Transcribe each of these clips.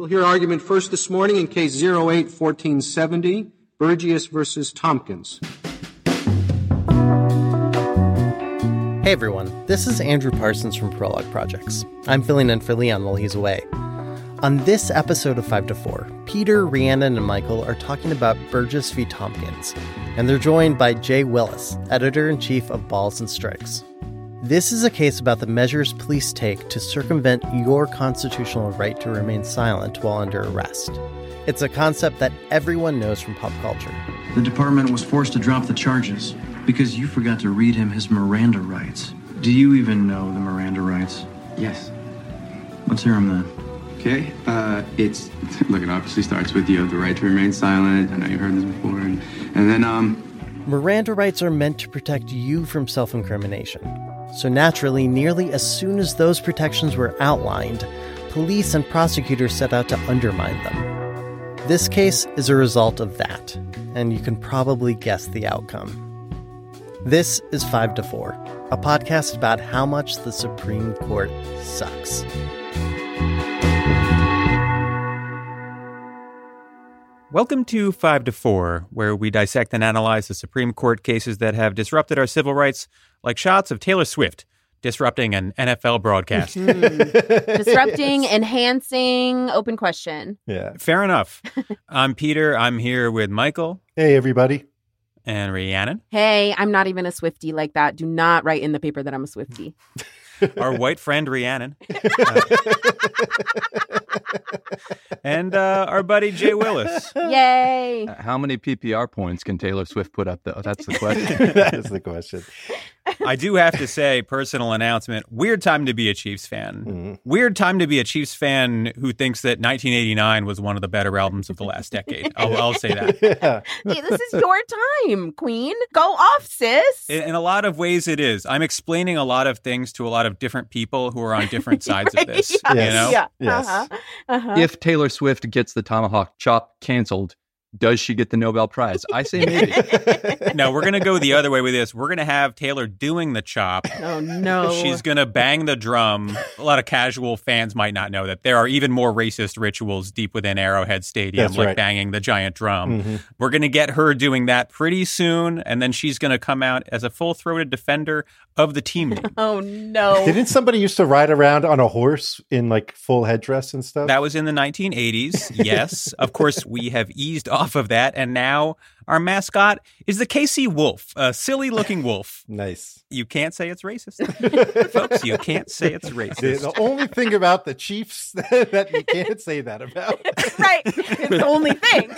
We'll hear argument first this morning in Case 08-1470, Berghuis v. Thompkins. Hey everyone, this is Andrew Parsons from Prologue Projects. I'm filling in for Leon while he's away. On this episode of 5 to 4, Peter, Rhiannon, and Michael are talking about Berghuis v. Thompkins, and they're joined by Jay Willis, Editor-in-Chief of Balls and Strikes. This is a case about the measures police take to circumvent your constitutional right to remain silent while under arrest. It's a concept that everyone knows from pop culture. The department was forced to drop the charges because you forgot to read him his Miranda rights. Do you even know the Miranda rights? Yes. Let's hear them then. Okay. It obviously starts with you have the right to remain silent. I know you've heard this before. And then Miranda rights are meant to protect you from self-incrimination. So naturally, nearly as soon as those protections were outlined, police and prosecutors set out to undermine them. This case is a result of that, and you can probably guess the outcome. This is 5 to 4, a podcast about how much the Supreme Court sucks. Welcome to 5 to 4, where we dissect and analyze the Supreme Court cases that have disrupted our civil rights, like shots of Taylor Swift disrupting an NFL broadcast. Disrupting, yes. Enhancing, open question. Yeah. Fair enough. I'm Peter. I'm here with Michael. Hey, everybody. And Rhiannon. Hey, I'm not even a Swiftie like that. Do not write in the paper that I'm a Swiftie. Our white friend, Rhiannon. And our buddy, Jay Willis. Yay. How many PPR points can Taylor Swift put up, though? That's the question. That is the question. I do have to say, personal announcement, weird time to be a Chiefs fan. Mm-hmm. Weird time to be a Chiefs fan who thinks that 1989 was one of the better albums of the last decade. I'll say that. Yeah. Hey, this is your time, Queen. Go off, sis. In a lot of ways, it is. I'm explaining a lot of things to a lot of different people who are on different sides right? of this. Yeah. You know? Yeah. Yes. Uh-huh. Uh-huh. If Taylor Swift gets the tomahawk chop canceled, does she get the Nobel Prize? I say maybe. No, we're going to go the other way with this. We're going to have Taylor doing the chop. Oh, no. She's going to bang the drum. A lot of casual fans might not know that there are even more racist rituals deep within Arrowhead Stadium, that's like right. banging the giant drum. Mm-hmm. We're going to get her doing that pretty soon, and then she's going to come out as a full-throated defender of the team name. Oh, no. Didn't somebody used to ride around on a horse in, like, full headdress and stuff? That was in the 1980s, yes. Of course, we have eased off of that, and now our mascot is the KC Wolf, a silly-looking wolf. Nice. You can't say it's racist. Folks, you can't say it's racist. The only thing about the Chiefs that you can't say that about. Right. It's the only thing.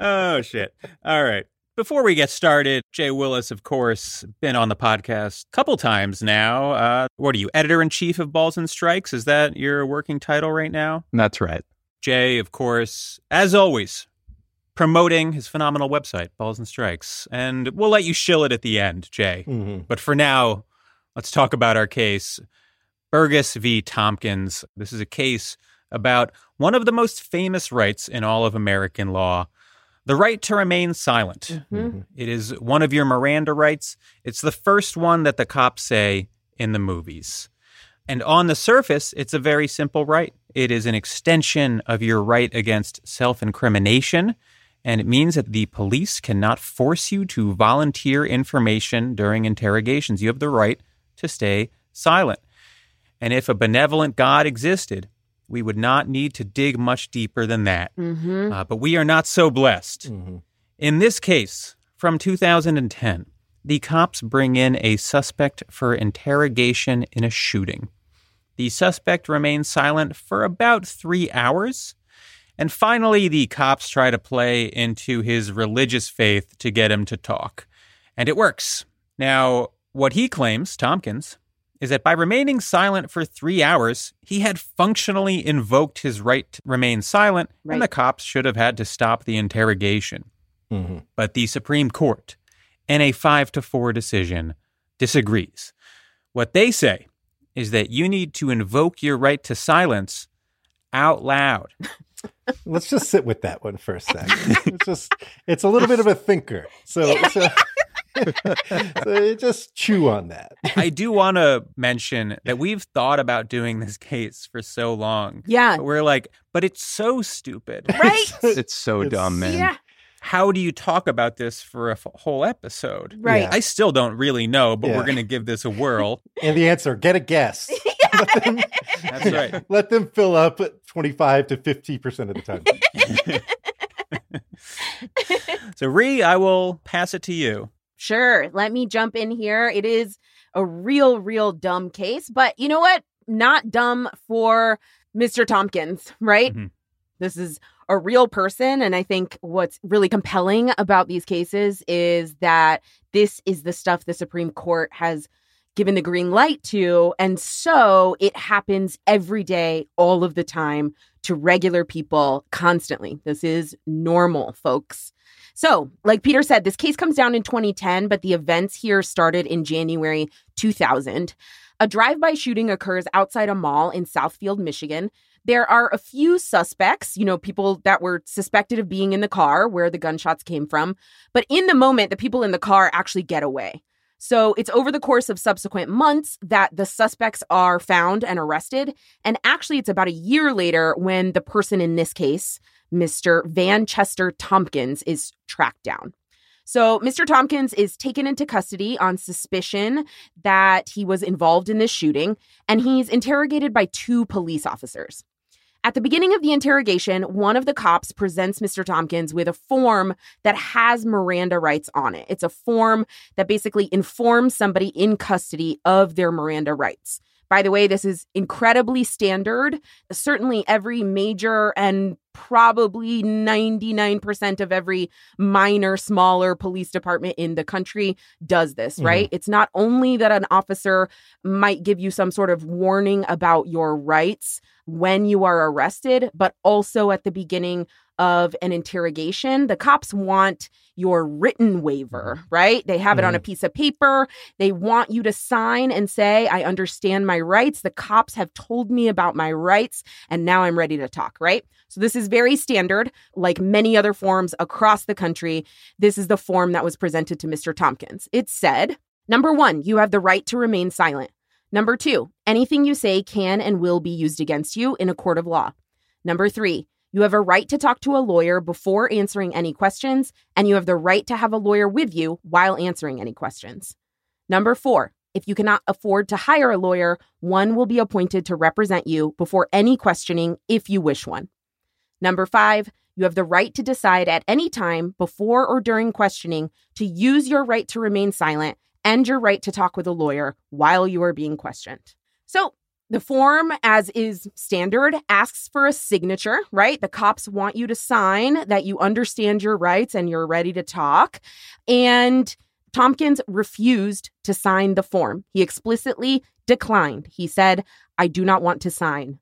Oh, shit. All right. Before we get started, Jay Willis, of course, been on the podcast a couple times now. What are you, Editor-in-Chief of Balls and Strikes? Is that your working title right now? That's right. Jay, of course, as always, promoting his phenomenal website, Balls and Strikes. And we'll let you shill it at the end, Jay. Mm-hmm. But for now, let's talk about our case, Berghuis v. Thompkins. This is a case about one of the most famous rights in all of American law, the right to remain silent. Mm-hmm. It is one of your Miranda rights. It's the first one that the cops say in the movies. And on the surface, it's a very simple right. It is an extension of your right against self-incrimination, and it means that the police cannot force you to volunteer information during interrogations. You have the right to stay silent. And if a benevolent God existed, we would not need to dig much deeper than that. Mm-hmm. But we are not so blessed. Mm-hmm. In this case, from 2010, the cops bring in a suspect for interrogation in a shooting. The suspect remains silent for about 3 hours. And finally, the cops try to play into his religious faith to get him to talk. And it works. Now, what he claims, Thompkins, is that by remaining silent for 3 hours, he had functionally invoked his right to remain silent, right. and the cops should have had to stop the interrogation. Mm-hmm. But the Supreme Court, in a 5-4 decision, disagrees. What they say is that you need to invoke your right to silence out loud. Let's just sit with that one for a second. It's a little bit of a thinker. So So just chew on that. I do want to mention that we've thought about doing this case for so long. Yeah. We're like, but it's so stupid. Right? It's so dumb, man. Yeah. How do you talk about this for a whole episode? Right. Yeah. I still don't really know, but we're going to give this a whirl. And the answer, get a guess. That's right. Let them fill up 25 to 50% of the time. So, Rhi, I will pass it to you. Sure. Let me jump in here. It is a real, real dumb case, but you know what? Not dumb for Mr. Thompkins, right? Mm-hmm. This is a real person. And I think what's really compelling about these cases is that this is the stuff the Supreme Court has given the green light to. And so it happens every day, all of the time, to regular people constantly. This is normal, folks. So, like Peter said, this case comes down in 2010, but the events here started in January 2000. A drive-by shooting occurs outside a mall in Southfield, Michigan. There are a few suspects, you know, people that were suspected of being in the car where the gunshots came from. But in the moment, the people in the car actually get away. So it's over the course of subsequent months that the suspects are found and arrested. And actually, it's about a year later when the person in this case, Mr. Van Chester Thompkins, is tracked down. So Mr. Thompkins is taken into custody on suspicion that he was involved in this shooting, and he's interrogated by two police officers. At the beginning of the interrogation, one of the cops presents Mr. Thompkins with a form that has Miranda rights on it. It's a form that basically informs somebody in custody of their Miranda rights. By the way, this is incredibly standard. Certainly every major and probably 99% of every minor, smaller police department in the country does this, right? It's not only that an officer might give you some sort of warning about your rights when you are arrested, but also at the beginning of an interrogation, the cops want your written waiver, right? They have it on a piece of paper. They want you to sign and say, I understand my rights. The cops have told me about my rights, and now I'm ready to talk, right? So this is very standard, like many other forms across the country. This is the form that was presented to Mr. Thompkins. It said, number one, you have the right to remain silent. Number two, anything you say can and will be used against you in a court of law. Number three, you have a right to talk to a lawyer before answering any questions, and you have the right to have a lawyer with you while answering any questions. Number four, if you cannot afford to hire a lawyer, one will be appointed to represent you before any questioning if you wish one. Number five, you have the right to decide at any time before or during questioning to use your right to remain silent and your right to talk with a lawyer while you are being questioned. So, the form, as is standard, asks for a signature, right? The cops want you to sign that you understand your rights and you're ready to talk. And Thompkins refused to sign the form. He explicitly declined. He said, I do not want to sign.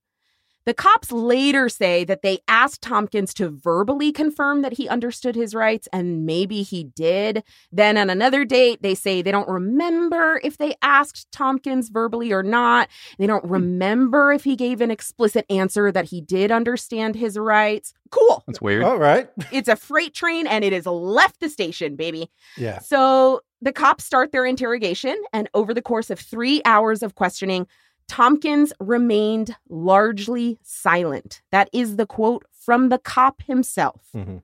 The cops later say that they asked Thompkins to verbally confirm that he understood his rights, and maybe he did. Then on another date, they say they don't remember if they asked Thompkins verbally or not. They don't remember if he gave an explicit answer that he did understand his rights. Cool. That's weird. All right. It's a freight train, and it has left the station, baby. Yeah. So the cops start their interrogation, and over the course of 3 hours of questioning, Thompkins remained largely silent. That is the quote from the cop himself.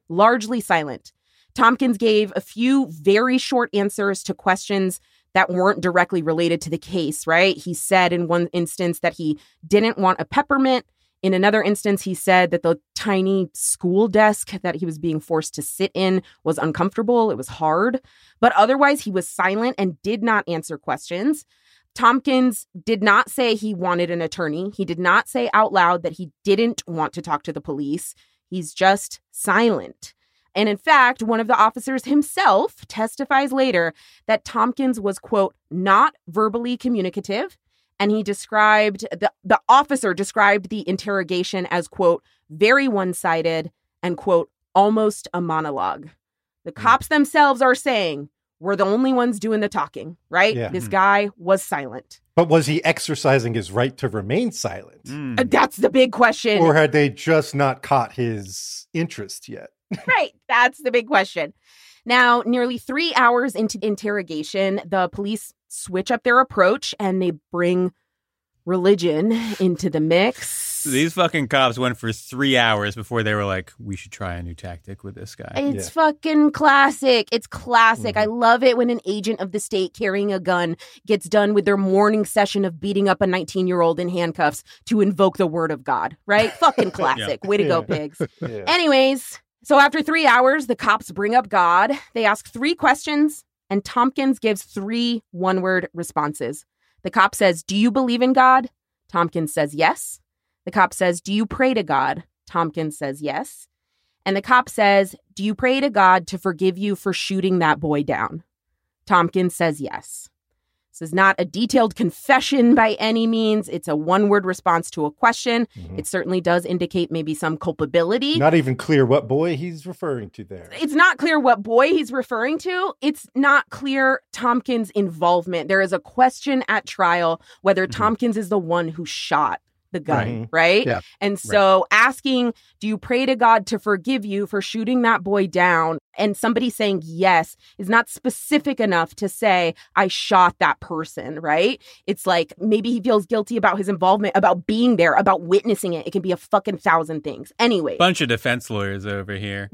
Largely silent. Thompkins gave a few very short answers to questions that weren't directly related to the case, right? He said in one instance that he didn't want a peppermint. In another instance, he said that the tiny school desk that he was being forced to sit in was uncomfortable. It was hard. But otherwise, he was silent and did not answer questions. Thompkins did not say he wanted an attorney. He did not say out loud that he didn't want to talk to the police. He's just silent. And in fact, one of the officers himself testifies later that Thompkins was, quote, not verbally communicative. And he described, the officer described the interrogation as, quote, very one-sided and, quote, almost a monologue. The cops themselves are saying, we're the only ones doing the talking, right? Yeah. This guy was silent. But was he exercising his right to remain silent? That's the big question. Or had they just not caught his interest yet? Right. That's the big question. Now, nearly 3 hours into interrogation, the police switch up their approach and they bring religion into the mix. These fucking cops went for 3 hours before they were like, we should try a new tactic with this guy. It's fucking classic. It's classic. Mm-hmm. I love it when an agent of the state carrying a gun gets done with their morning session of beating up a 19-year-old in handcuffs to invoke the word of God, right? Fucking classic. Way to go, pigs. Anyways, so after 3 hours, the cops bring up God. They ask 3 questions, and Thompkins gives 3 one-word responses. The cop says, do you believe in God? Thompkins says, yes. The cop says, do you pray to God? Thompkins says, yes. And the cop says, do you pray to God to forgive you for shooting that boy down? Thompkins says, yes. This is not a detailed confession by any means. It's a one-word response to a question. Mm-hmm. It certainly does indicate maybe some culpability. Not even clear what boy he's referring to there. It's not clear what boy he's referring to. It's not clear Thompkins' involvement. There is a question at trial whether Thompkins is the one who shot the gun, right? Yeah. And so asking, do you pray to God to forgive you for shooting that boy down? And somebody saying yes is not specific enough to say, I shot that person, right? It's like maybe he feels guilty about his involvement, about being there, about witnessing it. It can be a fucking thousand things. Anyway. Bunch of defense lawyers over here.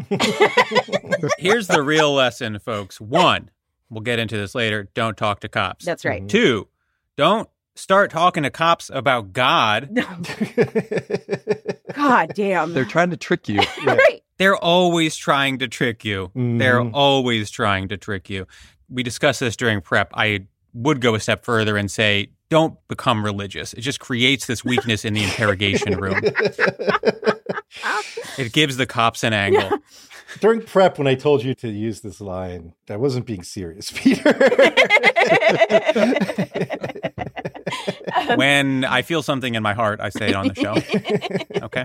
Here's the real lesson, folks. 1, we'll get into this later. Don't talk to cops. That's right. 2, don't start talking to cops about God. God damn. They're trying to trick you. Yeah. Right. They're always trying to trick you. Mm. They're always trying to trick you. We discussed this during prep. I would go a step further and say, don't become religious. It just creates this weakness in the interrogation room. It gives the cops an angle. Yeah. During prep, when I told you to use this line, I wasn't being serious, Peter. When I feel something in my heart, I say it on the show. Okay.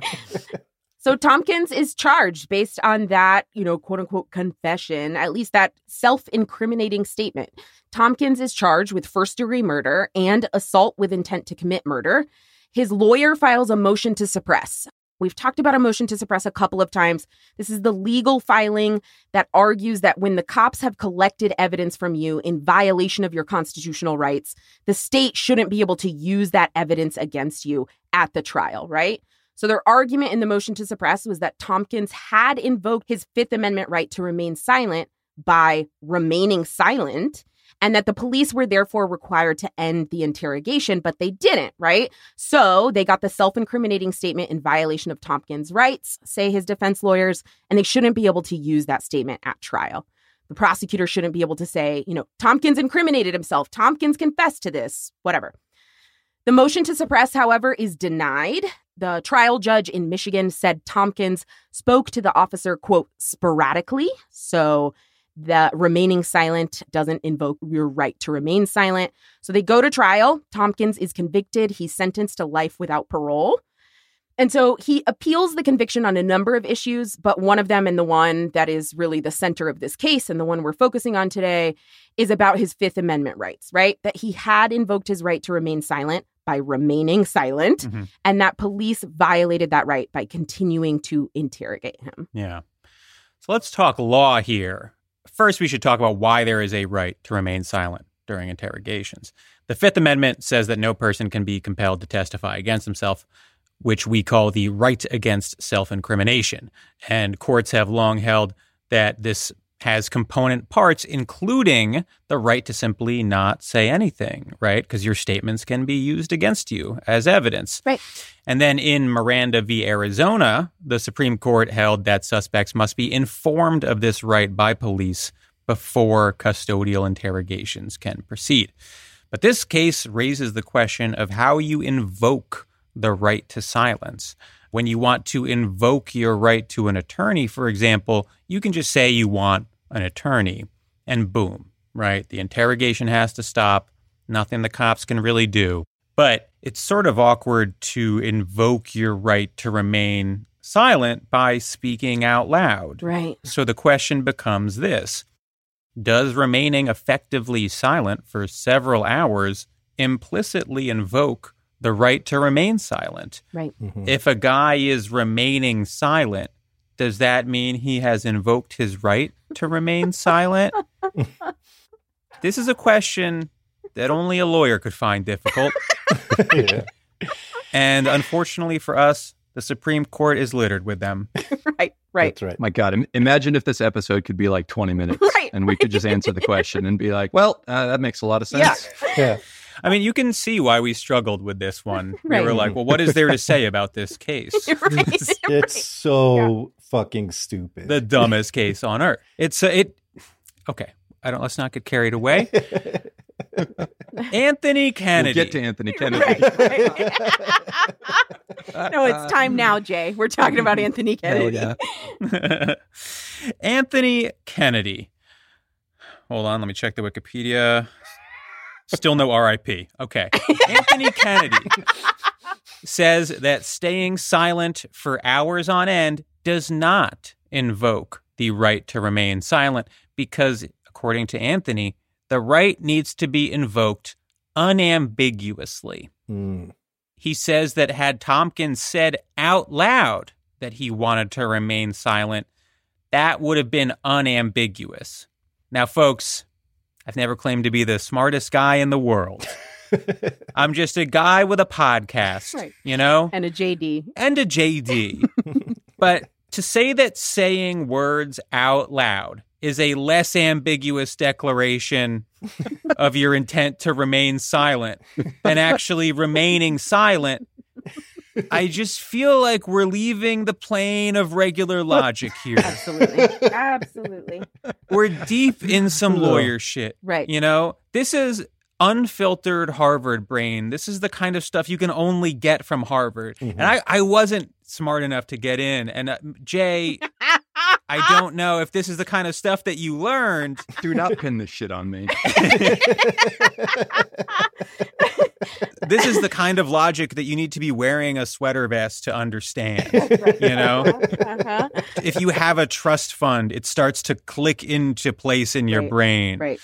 So Thompkins is charged based on that, you know, quote unquote confession, at least that self-incriminating statement. Thompkins is charged with first-degree murder and assault with intent to commit murder. His lawyer files a motion to suppress. We've talked about a motion to suppress a couple of times. This is the legal filing that argues that when the cops have collected evidence from you in violation of your constitutional rights, the state shouldn't be able to use that evidence against you at the trial, right? So their argument in the motion to suppress was that Thompkins had invoked his Fifth Amendment right to remain silent by remaining silent, and that the police were therefore required to end the interrogation, but they didn't, right? So they got the self-incriminating statement in violation of Thompkins' rights, say his defense lawyers, and they shouldn't be able to use that statement at trial. The prosecutor shouldn't be able to say, you know, Thompkins incriminated himself, Thompkins confessed to this, whatever. The motion to suppress, however, is denied. The trial judge in Michigan said Thompkins spoke to the officer, quote, sporadically, so the remaining silent doesn't invoke your right to remain silent. So they go to trial. Thompkins is convicted. He's sentenced to life without parole. And so he appeals the conviction on a number of issues, but one of them, and the one that is really the center of this case and the one we're focusing on today, is about his Fifth Amendment rights, right? That he had invoked his right to remain silent by remaining silent, and that police violated that right by continuing to interrogate him. Yeah. So let's talk law here. First, we should talk about why there is a right to remain silent during interrogations. The Fifth Amendment says that no person can be compelled to testify against himself, which we call the right against self-incrimination. And courts have long held that this has component parts, including the right to simply not say anything, right? Because your statements can be used against you as evidence. Right. And then in Miranda v. Arizona, the Supreme Court held that suspects must be informed of this right by police before custodial interrogations can proceed. But this case raises the question of how you invoke the right to silence. When you want to invoke your right to an attorney, for example, you can just say you want an attorney and boom, right? The interrogation has to stop. Nothing the cops can really do. But it's sort of awkward to invoke your right to remain silent by speaking out loud. Right. So the question becomes this. Does remaining effectively silent for several hours implicitly invoke the right to remain silent? Right. Mm-hmm. If a guy is remaining silent, does that mean he has invoked his right to remain silent? This is a question that only a lawyer could find difficult. Yeah. And unfortunately for us, the Supreme Court is littered with them. Right. That's right. My God, imagine if this episode could be like 20 minutes and we could just answer the question and be like, well, that makes a lot of sense. Yeah. I mean, you can see why we struggled with this one. Right. We were like, well, what is there to say about this case? Right. It's so fucking stupid. The dumbest case on earth. Okay. Let's not get carried away. Anthony Kennedy. We'll get to Anthony Kennedy. Right. No, it's time now, Jay. We're talking about Anthony Kennedy. Hell yeah. Anthony Kennedy. Hold on. Let me check the Wikipedia. Still no RIP. Okay. Anthony Kennedy says that staying silent for hours on end does not invoke the right to remain silent because, according to Anthony, the right needs to be invoked unambiguously. Mm. He says that had Thompkins said out loud that he wanted to remain silent, that would have been unambiguous. Now, folks, I've never claimed to be the smartest guy in the world. I'm just a guy with a podcast, you know? And a JD. But to say that saying words out loud is a less ambiguous declaration of your intent to remain silent than actually remaining silent, I just feel like we're leaving the plane of regular logic here. Absolutely. We're deep in some lawyer shit. Right. You know, this is unfiltered Harvard brain. This is the kind of stuff you can only get from Harvard. Mm-hmm. And I wasn't smart enough to get in. And Jay, I don't know if this is the kind of stuff that you learned. Do not pin this shit on me. This is the kind of logic that you need to be wearing a sweater vest to understand, you know? Uh-huh. If you have a trust fund, it starts to click into place in your brain. Right.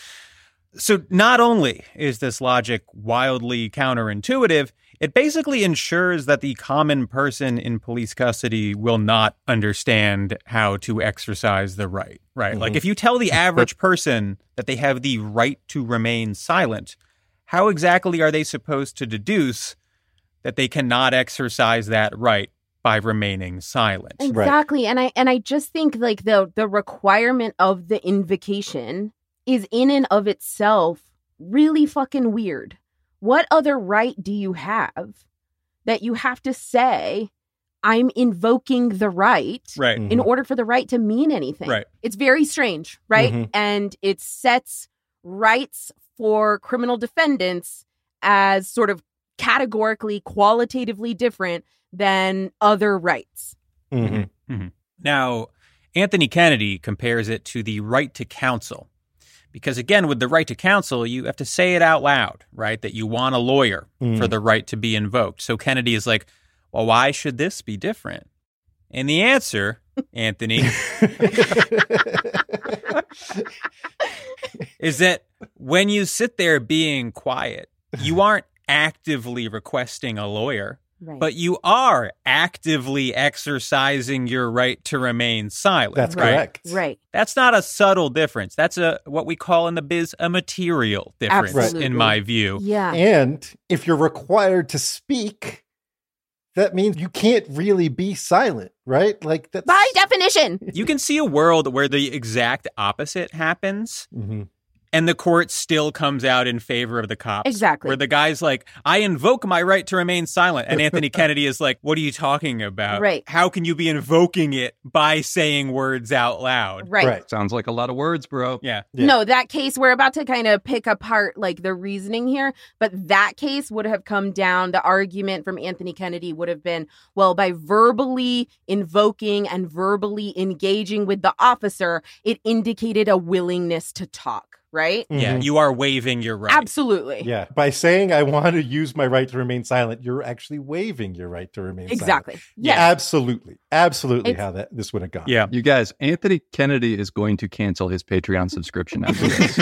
So not only is this logic wildly counterintuitive, it basically ensures that the common person in police custody will not understand how to exercise the right, right? Mm-hmm. Like if you tell the average person that they have the right to remain silent, how exactly are they supposed to deduce that they cannot exercise that right by remaining silent? Exactly. Right. And I just think like the requirement of the invocation is in and of itself really fucking weird. What other right do you have that you have to say, I'm invoking the right, mm-hmm. in order for the right to mean anything? Right. It's very strange, right? Mm-hmm. And it sets rights for criminal defendants as sort of categorically, qualitatively different than other rights. Mm-hmm. Mm-hmm. Now, Anthony Kennedy compares it to the right to counsel. Because, again, with the right to counsel, you have to say it out loud, right, that you want a lawyer for the right to be invoked. So Kennedy is like, well, why should this be different? And the answer, Anthony, is that when you sit there being quiet, you aren't actively requesting a lawyer, but you are actively exercising your right to remain silent. That's correct. Right. That's not a subtle difference. That's what we call in the biz a material difference, in my view. Yeah. And if you're required to speak, that means you can't really be silent, right? Like that's by definition. You can see a world where the exact opposite happens. Mm-hmm. And the court still comes out in favor of the cops. Exactly. Where the guy's like, I invoke my right to remain silent. And Anthony Kennedy is like, what are you talking about? Right. How can you be invoking it by saying words out loud? Right. Sounds like a lot of words, bro. Yeah. No, that case, we're about to kind of pick apart like the reasoning here. But that case would have come down, the argument from Anthony Kennedy would have been, well, by verbally invoking and verbally engaging with the officer, it indicated a willingness to talk. Right? Yeah. Mm-hmm. You are waiving your right. Absolutely. Yeah. By saying, I want to use my right to remain silent, you're actually waiving your right to remain silent. Exactly. Yeah. Absolutely. Absolutely how this would have gone. Yeah. You guys, Anthony Kennedy is going to cancel his Patreon subscription after this.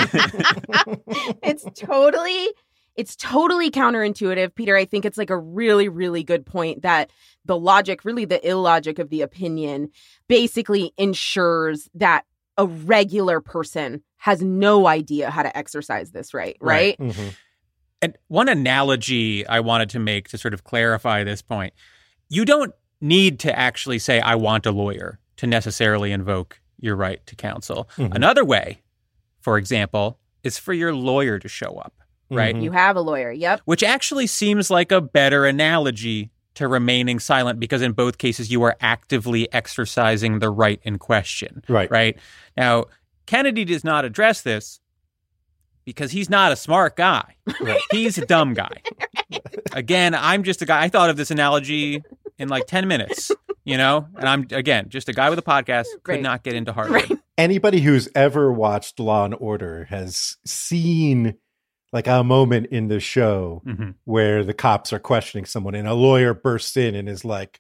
It's totally counterintuitive. Peter, I think it's like a really, really good point that the illogic of the opinion basically ensures that a regular person has no idea how to exercise this right, right? Mm-hmm. And one analogy I wanted to make to sort of clarify this point, you don't need to actually say, I want a lawyer to necessarily invoke your right to counsel. Mm-hmm. Another way, for example, is for your lawyer to show up, right? Mm-hmm. You have a lawyer, yep. Which actually seems like a better analogy to remaining silent because in both cases, you are actively exercising the right in question, right? Now, Kennedy does not address this because he's not a smart guy. Right. He's a dumb guy. Again, I'm just a guy. I thought of this analogy in like 10 minutes, you know? And I'm, again, just a guy with a podcast, could not get into Harvard. Right. Anybody who's ever watched Law and Order has seen like a moment in the show where the cops are questioning someone and a lawyer bursts in and is like,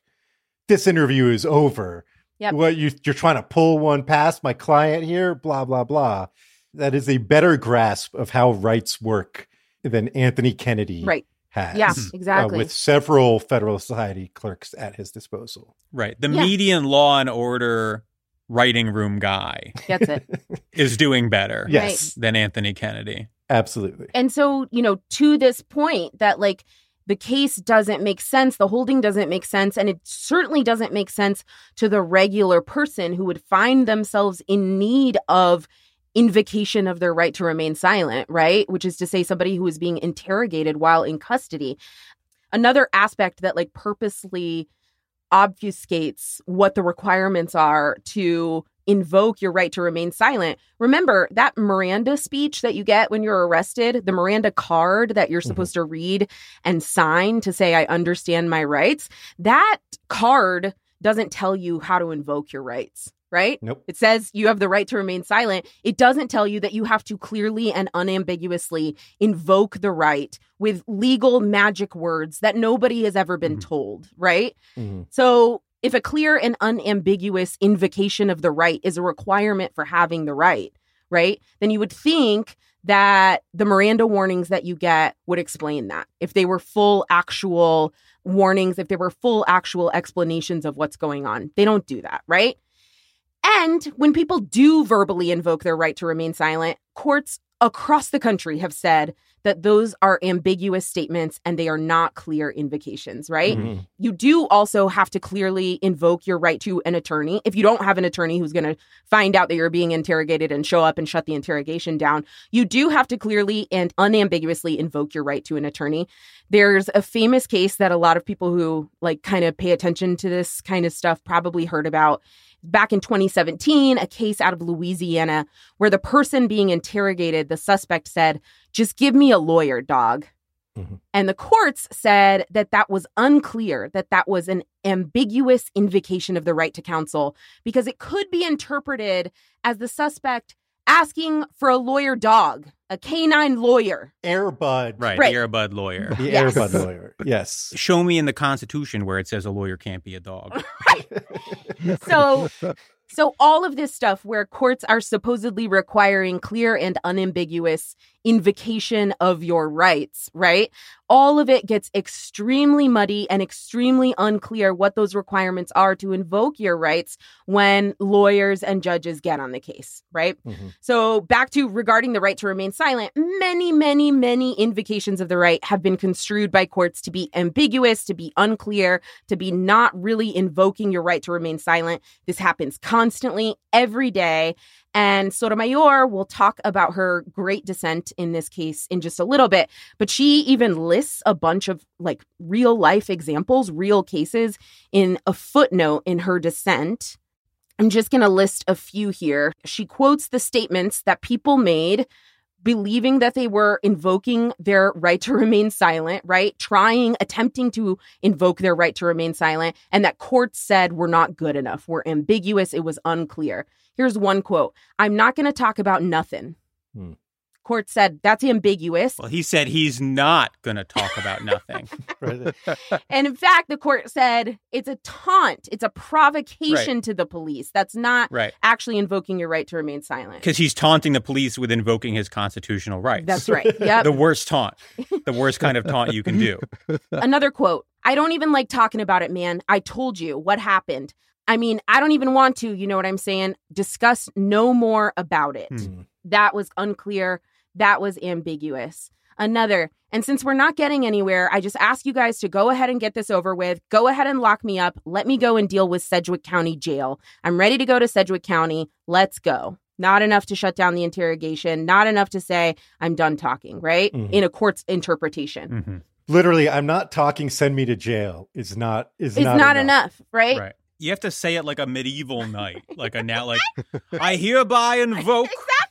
this interview is over. Yep. Well, you're trying to pull one past my client here, blah, blah, blah. That is a better grasp of how rights work than Anthony Kennedy has. Yeah, exactly. With several Federal Society clerks at his disposal. Right. The median Law and Order writing room guy gets it. Is doing better than Anthony Kennedy. Absolutely. And so, you know, to this point that like the case doesn't make sense, the holding doesn't make sense, and it certainly doesn't make sense to the regular person who would find themselves in need of invocation of their right to remain silent, right? Which is to say somebody who is being interrogated while in custody. Another aspect that like purposely obfuscates what the requirements are to invoke your right to remain silent. Remember that Miranda speech that you get when you're arrested, the Miranda card that you're supposed to read and sign to say, I understand my rights. That card doesn't tell you how to invoke your rights. Right? Nope. It says you have the right to remain silent. It doesn't tell you that you have to clearly and unambiguously invoke the right with legal magic words that nobody has ever been told, right? Mm-hmm. So if a clear and unambiguous invocation of the right is a requirement for having the right, then you would think that the Miranda warnings that you get would explain that. If they were full actual warnings, if they were full actual explanations of what's going on, they don't do that, right? And when people do verbally invoke their right to remain silent, courts across the country have said that those are ambiguous statements and they are not clear invocations, right? Mm-hmm. You do also have to clearly invoke your right to an attorney. If you don't have an attorney who's going to find out that you're being interrogated and show up and shut the interrogation down, you do have to clearly and unambiguously invoke your right to an attorney. There's a famous case that a lot of people who like kind of pay attention to this kind of stuff probably heard about. Back in 2017, a case out of Louisiana where the person being interrogated, the suspect said, just give me a lawyer, dog. Mm-hmm. And the courts said that that was unclear, that that was an ambiguous invocation of the right to counsel because it could be interpreted as the suspect asking for a lawyer dog, a canine lawyer. Airbud. Right. The Airbud lawyer. The Airbud lawyer, yes. Show me in the Constitution where it says a lawyer can't be a dog. Right. So all of this stuff where courts are supposedly requiring clear and unambiguous invocation of your rights, right? All of it gets extremely muddy and extremely unclear what those requirements are to invoke your rights when lawyers and judges get on the case, right? Mm-hmm. So back to regarding the right to remain silent, many, many, many invocations of the right have been construed by courts to be ambiguous, to be unclear, to be not really invoking your right to remain silent. This happens constantly, every day. And Sotomayor will talk about her great dissent in this case in just a little bit. But she even lists a bunch of like real life examples, real cases in a footnote in her dissent. I'm just going to list a few here. She quotes the statements that people made believing that they were invoking their right to remain silent, right? Attempting to invoke their right to remain silent, and that courts said we're not good enough, we're ambiguous, it was unclear. Here's one quote. I'm not going to talk about nothing. Court said that's ambiguous. Well, he said he's not going to talk about nothing. And in fact, the court said it's a taunt. It's a provocation to the police. That's not actually invoking your right to remain silent. Because he's taunting the police with invoking his constitutional rights. That's right. Yep. The worst taunt. The worst kind of taunt you can do. Another quote. I don't even like talking about it, man. I told you what happened. I mean, I don't even want to, you know what I'm saying, discuss no more about it. That was unclear. That was ambiguous. Another, and since we're not getting anywhere, I just ask you guys to go ahead and get this over with. Go ahead and lock me up. Let me go and deal with Sedgwick County Jail. I'm ready to go to Sedgwick County. Let's go. Not enough to shut down the interrogation. Not enough to say, I'm done talking, right? In a court's interpretation. Literally, I'm not talking, send me to jail. It's not enough, right? Right. You have to say it like a medieval knight, like a now, like I hereby invoke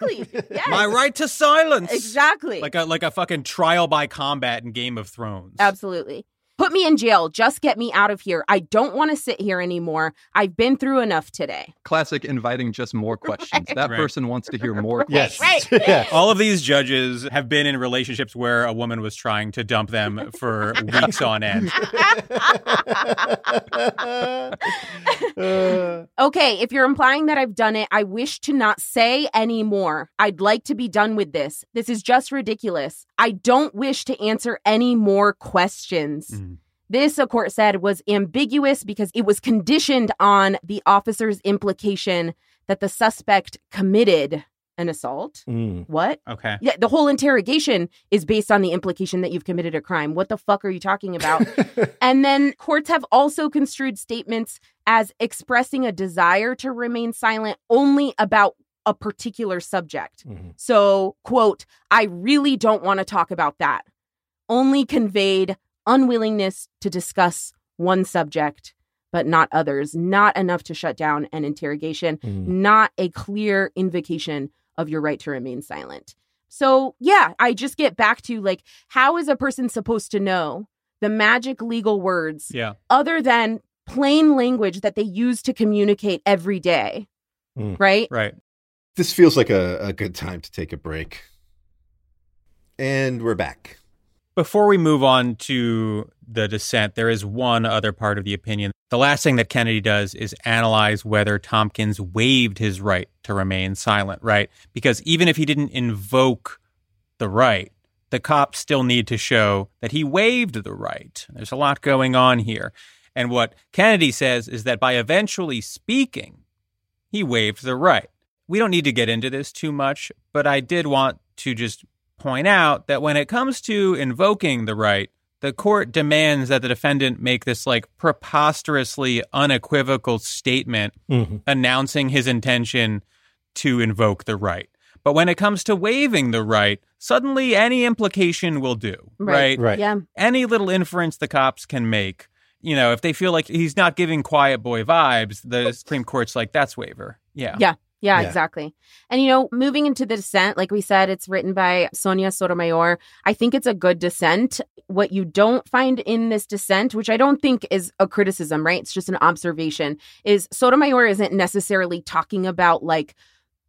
yes. my right to silence. Exactly, like a fucking trial by combat in Game of Thrones. Absolutely, put me in jail. Just get me out of here. I don't want to sit here anymore. I've been through enough today. Classic inviting just more questions. Right. That person wants to hear more questions. Yes. Right. Yeah. All of these judges have been in relationships where a woman was trying to dump them for weeks on end. Okay, if you're implying that I've done it, I wish to not say anymore. I'd like to be done with this. This is just ridiculous. I don't wish to answer any more questions. This, a court said, was ambiguous because it was conditioned on the officer's implication that the suspect committed an assault. What? Okay. Yeah, the whole interrogation is based on the implication that you've committed a crime. What the fuck are you talking about? And then courts have also construed statements as expressing a desire to remain silent only about a particular subject. So, quote, I really don't want to talk about that. Only conveyed unwillingness to discuss one subject, but not others. Not enough to shut down an interrogation. Not a clear invocation of your right to remain silent. So, yeah, I just get back to, like, how is a person supposed to know the magic legal words other than plain language that they use to communicate every day? Right? Right. This feels like a good time to take a break. And we're back. Before we move on to the dissent, there is one other part of the opinion. The last thing that Kennedy does is analyze whether Thompkins waived his right to remain silent, right? Because even if he didn't invoke the right, the cops still need to show that he waived the right. There's a lot going on here. And what Kennedy says is that by eventually speaking, he waived the right. We don't need to get into this too much, but I did want to just point out that when it comes to invoking the right, the court demands that the defendant make this like preposterously unequivocal statement announcing his intention to invoke the right. But when it comes to waiving the right, suddenly any implication will do, right? Right. Yeah. Any little inference the cops can make, you know, if they feel like he's not giving quiet boy vibes, the Supreme Court's like, that's waiver. Yeah. Yeah. Yeah, exactly. And, you know, moving into the dissent, like we said, it's written by Sonia Sotomayor. I think it's a good dissent. What you don't find in this dissent, which I don't think is a criticism, right? It's just an observation, is Sotomayor isn't necessarily talking about, like,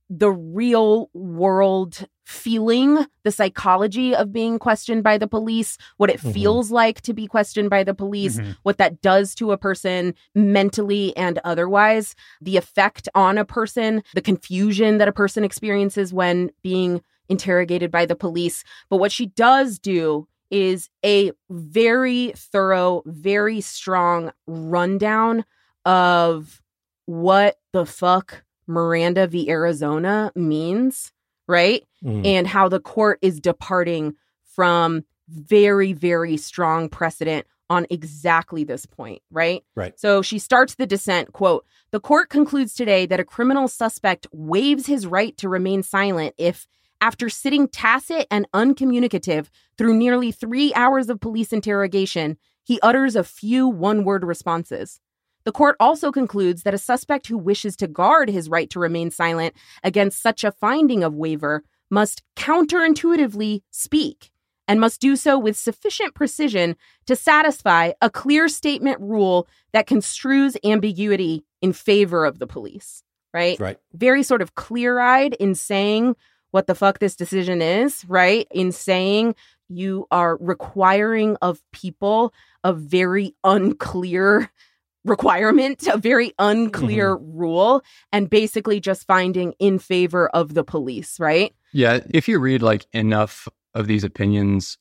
the real world feeling, the psychology of being questioned by the police, what it feels like to be questioned by the police, what that does to a person mentally and otherwise, the effect on a person, the confusion that a person experiences when being interrogated by the police. But what she does do is a very thorough, very strong rundown of what the fuck Miranda v. Arizona means, right? And how the court is departing from very, very strong precedent on exactly this point, right? Right. So she starts the dissent, quote, the court concludes today that a criminal suspect waives his right to remain silent if, after sitting tacit and uncommunicative through nearly 3 hours of police interrogation, he utters a few one-word responses. The court also concludes that a suspect who wishes to guard his right to remain silent against such a finding of waiver must counterintuitively speak and must do so with sufficient precision to satisfy a clear statement rule that construes ambiguity in favor of the police, right? Right. Very sort of clear-eyed in saying what the fuck this decision is, right? In saying you are requiring of people a very unclear requirement, a very unclear rule, and basically just finding in favor of the police, right? Yeah, if you read like enough of these opinions,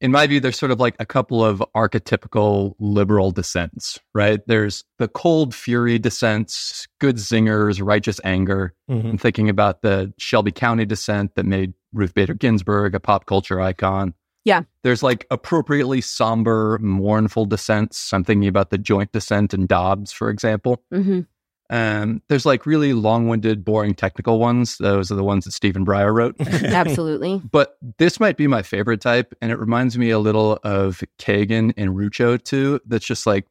in my view, there's sort of like a couple of archetypical liberal dissents, right? There's the cold fury dissents, good zingers, righteous anger. Mm-hmm. I'm thinking about the Shelby County dissent that made Ruth Bader Ginsburg a pop culture icon. Yeah. There's like appropriately somber, mournful dissents. I'm thinking about the joint dissent in Dobbs, for example. Mm-hmm. There's like really long-winded, boring technical ones. Those are the ones that Stephen Breyer wrote. Absolutely. But this might be my favorite type, and it reminds me a little of Kagan and Rucho too. That's just like,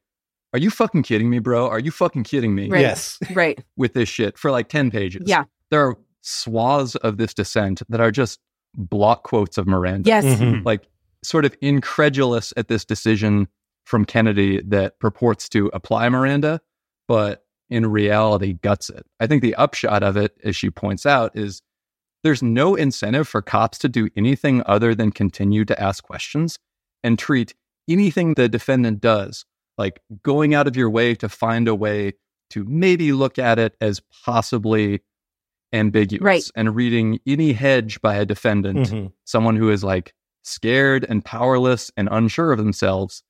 are you fucking kidding me, bro? Are you fucking kidding me? Right. Yes. Right. With this shit for like 10 pages. Yeah. There are swaths of this dissent that are just block quotes of Miranda. Yes. Mm-hmm. Like sort of incredulous at this decision from Kennedy that purports to apply Miranda, but in reality guts it. I think the upshot of it, as she points out, is there's no incentive for cops to do anything other than continue to ask questions and treat anything the defendant does, like going out of your way to find a way to maybe look at it as possibly ambiguous, right, and reading any hedge by a defendant, mm-hmm, someone who is like scared and powerless and unsure of themselves,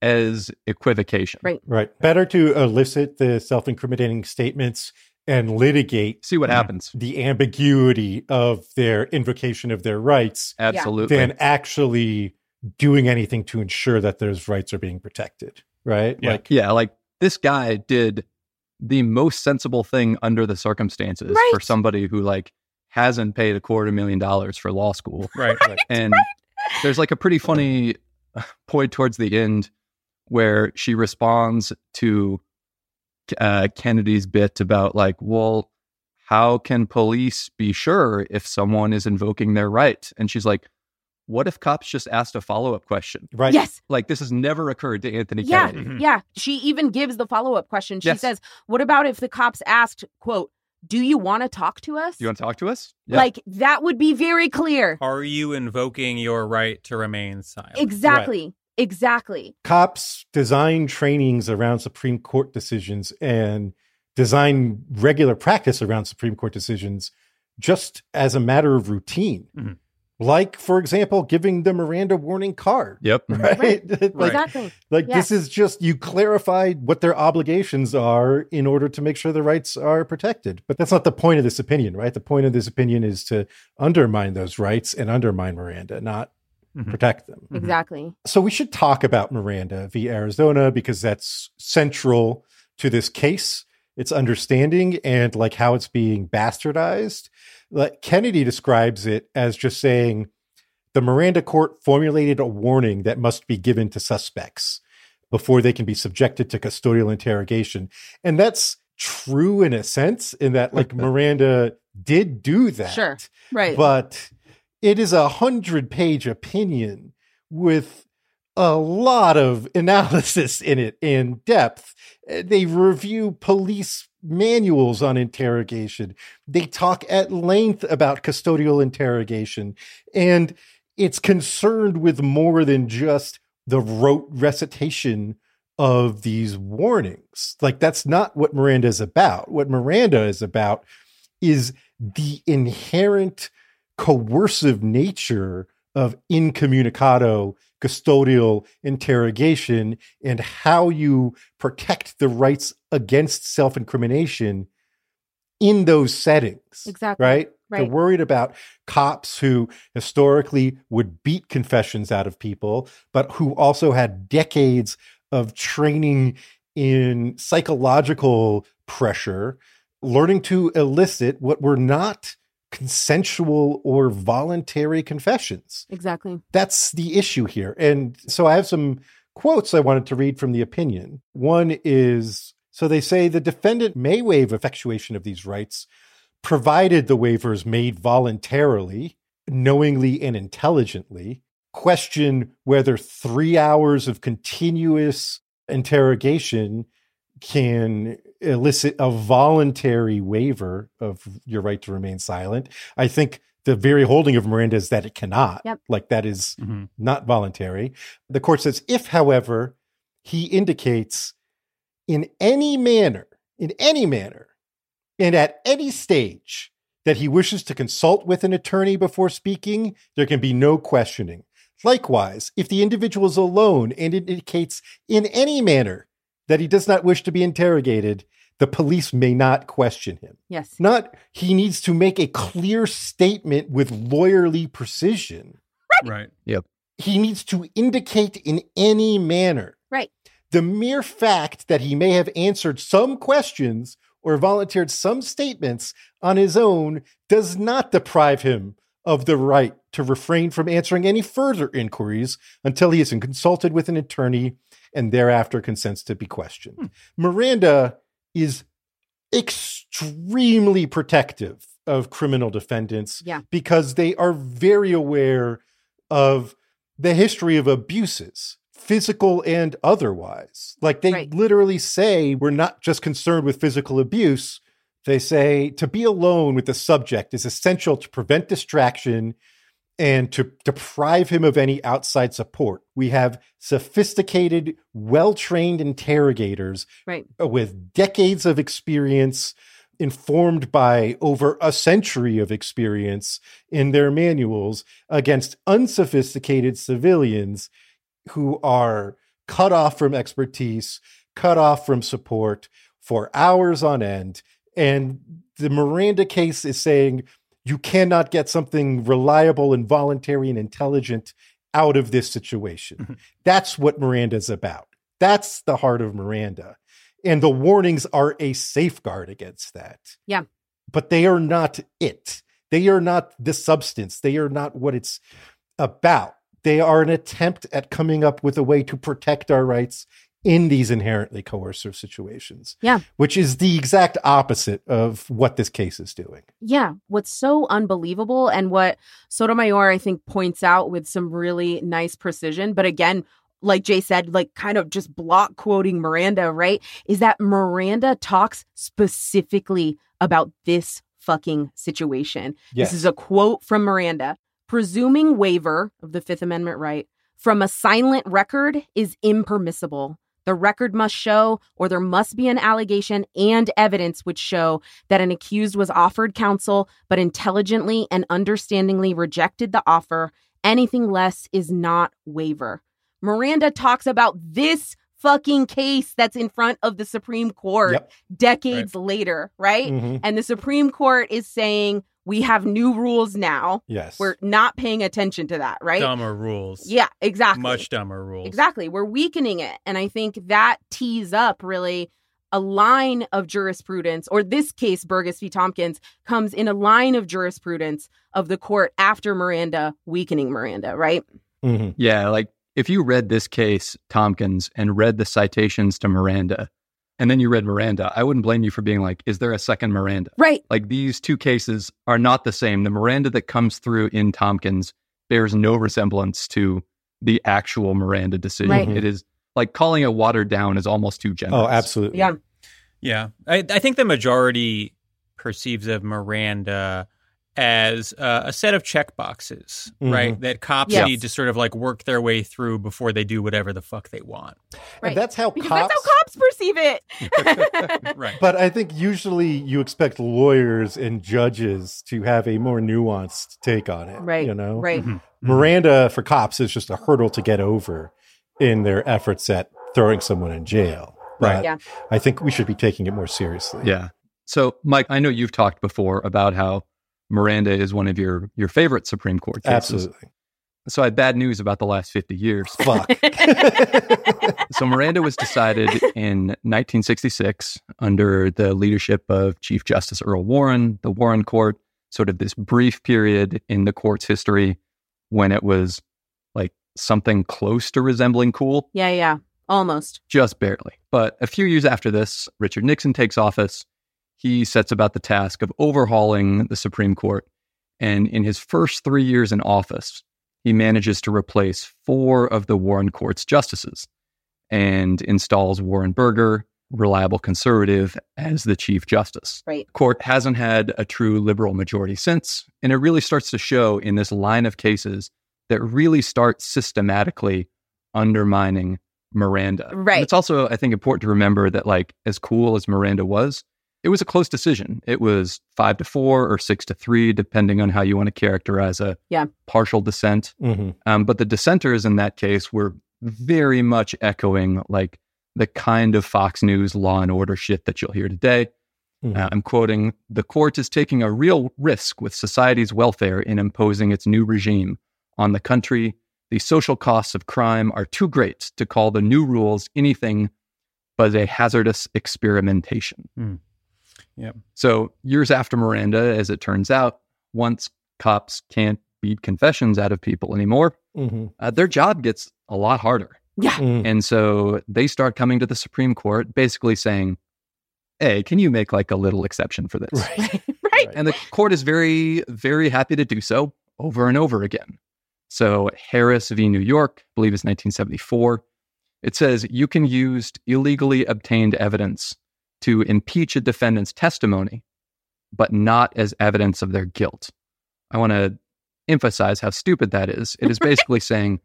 as equivocation. Right. Right. Better to elicit the self-incriminating statements and litigate. See what happens. The ambiguity of their invocation of their rights. Absolutely. Than actually doing anything to ensure that those rights are being protected. Right. Yeah. Like this guy did the most sensible thing under the circumstances, right, for somebody who like hasn't paid $250,000 for law school. Right. Right. And there's like a pretty funny point towards the end where she responds to Kennedy's bit about like, well, how can police be sure if someone is invoking their right? And she's like, what if cops just asked a follow-up question? Right. Yes. Like this has never occurred to Anthony Kennedy. Mm-hmm. Yeah. She even gives the follow-up question. She says, what about if the cops asked, quote, do you want to talk to us? Do you want to talk to us? Yeah. Like, that would be very clear. Are you invoking your right to remain silent? Exactly. Right. Exactly. Cops design trainings around Supreme Court decisions and design regular practice around Supreme Court decisions just as a matter of routine. Mm-hmm. Like, for example, giving the Miranda warning card. Yep. Right? Like, exactly. Like, this is just, you clarified what their obligations are in order to make sure the rights are protected. But that's not the point of this opinion, right? The point of this opinion is to undermine those rights and undermine Miranda, not protect them. Exactly. So we should talk about Miranda v. Arizona because that's central to this case, its understanding, and like how it's being bastardized. Like Kennedy describes it as just saying, the Miranda court formulated a warning that must be given to suspects before they can be subjected to custodial interrogation. And that's true in a sense, in that like Miranda did do that. Sure, right. But it is 100-page opinion with a lot of analysis in it in depth. They review police manuals on interrogation. They talk at length about custodial interrogation. And it's concerned with more than just the rote recitation of these warnings. Like, that's not what Miranda is about. What Miranda is about is the inherent coercive nature of incommunicado custodial interrogation and how you protect the rights against self-incrimination in those settings. Exactly. Right? They're worried about cops who historically would beat confessions out of people, but who also had decades of training in psychological pressure, learning to elicit what were not consensual or voluntary confessions. Exactly. That's the issue here. And so I have some quotes I wanted to read from the opinion. One is, so they say the defendant may waive effectuation of these rights, provided the waiver is made voluntarily, knowingly, and intelligently. Question whether 3 hours of continuous interrogation can elicit a voluntary waiver of your right to remain silent. I think the very holding of Miranda is that it cannot. Yep. Like, that is not voluntary. The court says, if, however, he indicates in any manner, and at any stage that he wishes to consult with an attorney before speaking, there can be no questioning. Likewise, if the individual is alone and indicates in any manner that he does not wish to be interrogated, the police may not question him. Yes. Not he needs to make a clear statement with lawyerly precision. Right. Right. Yep. He needs to indicate in any manner. Right. The mere fact that he may have answered some questions or volunteered some statements on his own does not deprive him of the right to refrain from answering any further inquiries until he is consulted with an attorney and thereafter consents to be questioned. Miranda is extremely protective of criminal defendants because they are very aware of the history of abuses, physical and otherwise. Like they literally say, we're not just concerned with physical abuse. They say to be alone with the subject is essential to prevent distraction and to deprive him of any outside support. We have sophisticated, well-trained interrogators with decades of experience, informed by over a century of experience in their manuals, against unsophisticated civilians who are cut off from expertise, cut off from support for hours on end. And the Miranda case is saying you cannot get something reliable and voluntary and intelligent out of this situation. Mm-hmm. That's what Miranda's about. That's the heart of Miranda. And the warnings are a safeguard against that. Yeah. But they are not it. They are not the substance. They are not what it's about. They are an attempt at coming up with a way to protect our rights in these inherently coercive situations. Yeah. Which is the exact opposite of what this case is doing. Yeah. What's so unbelievable and what Sotomayor, I think, points out with some really nice precision, but again, like Jay said, like kind of just block quoting Miranda, right? Is that Miranda talks specifically about this fucking situation. Yes. This is a quote from Miranda. Presuming waiver of the Fifth Amendment right from a silent record is impermissible. The record must show, or there must be an allegation and evidence which show, that an accused was offered counsel, but intelligently and understandingly rejected the offer. Anything less is not waiver. Miranda talks about this fucking case that's in front of the Supreme Court decades later, right? Mm-hmm. And the Supreme Court is saying, we have new rules now. Yes. We're not paying attention to that, right? Dumber rules. Yeah, exactly. Much dumber rules. Exactly. We're weakening it. And I think that tees up really a line of jurisprudence, or this case, Berghuis v. Thompkins, comes in a line of jurisprudence of the court after Miranda, weakening Miranda, right? Mm-hmm. Yeah, like, if you read this case, Thompkins, and read the citations to Miranda, and then you read Miranda, I wouldn't blame you for being like, is there a second Miranda? Right. Like, these two cases are not the same. The Miranda that comes through in Thompkins bears no resemblance to the actual Miranda decision. Right. It is like calling it watered down is almost too generous. Oh, absolutely. Yeah. Yeah. I think the majority perceives of Miranda as a set of checkboxes, right? That cops need to sort of like work their way through before they do whatever the fuck they want. Right. And that's how cops perceive it. Right. But I think usually you expect lawyers and judges to have a more nuanced take on it. Right. You know? Right. Mm-hmm. Miranda for cops is just a hurdle to get over in their efforts at throwing someone in jail. Right. But I think we should be taking it more seriously. Yeah. So, Mike, I know you've talked before about how Miranda is one of your favorite Supreme Court cases. Absolutely. So I had bad news about the last 50 years. Fuck. So Miranda was decided in 1966 under the leadership of Chief Justice Earl Warren, the Warren Court, sort of this brief period in the court's history when it was like something close to resembling cool. Yeah, yeah. Almost. Just barely. But a few years after this, Richard Nixon takes office. He sets about the task of overhauling the Supreme Court. And in his first 3 years in office, he manages to replace four of the Warren Court's justices and installs Warren Burger, reliable conservative, as the Chief Justice. Right. Court hasn't had a true liberal majority since. And it really starts to show in this line of cases that really start systematically undermining Miranda. Right. And it's also, I think, important to remember that, like, as cool as Miranda was, It was a close decision. It was 5-4 or 6-3, depending on how you want to characterize a partial dissent. Mm-hmm. But the dissenters in that case were very much echoing like the kind of Fox News Law and Order shit that you'll hear today. Mm-hmm. I'm quoting, "The court is taking a real risk with society's welfare in imposing its new regime on the country. The social costs of crime are too great to call the new rules anything but a hazardous experimentation." Mm. Yep. So years after Miranda, as it turns out, once cops can't beat confessions out of people anymore, mm-hmm. Their job gets a lot harder. Yeah. Mm. And so they start coming to the Supreme Court basically saying, "Hey, can you make like a little exception for this?" Right. Right. And the court is very, very happy to do so over and over again. So Harris v. New York, I believe it's 1974, it says you can use illegally obtained evidence to impeach a defendant's testimony, but not as evidence of their guilt. I want to emphasize how stupid that is. It is basically saying,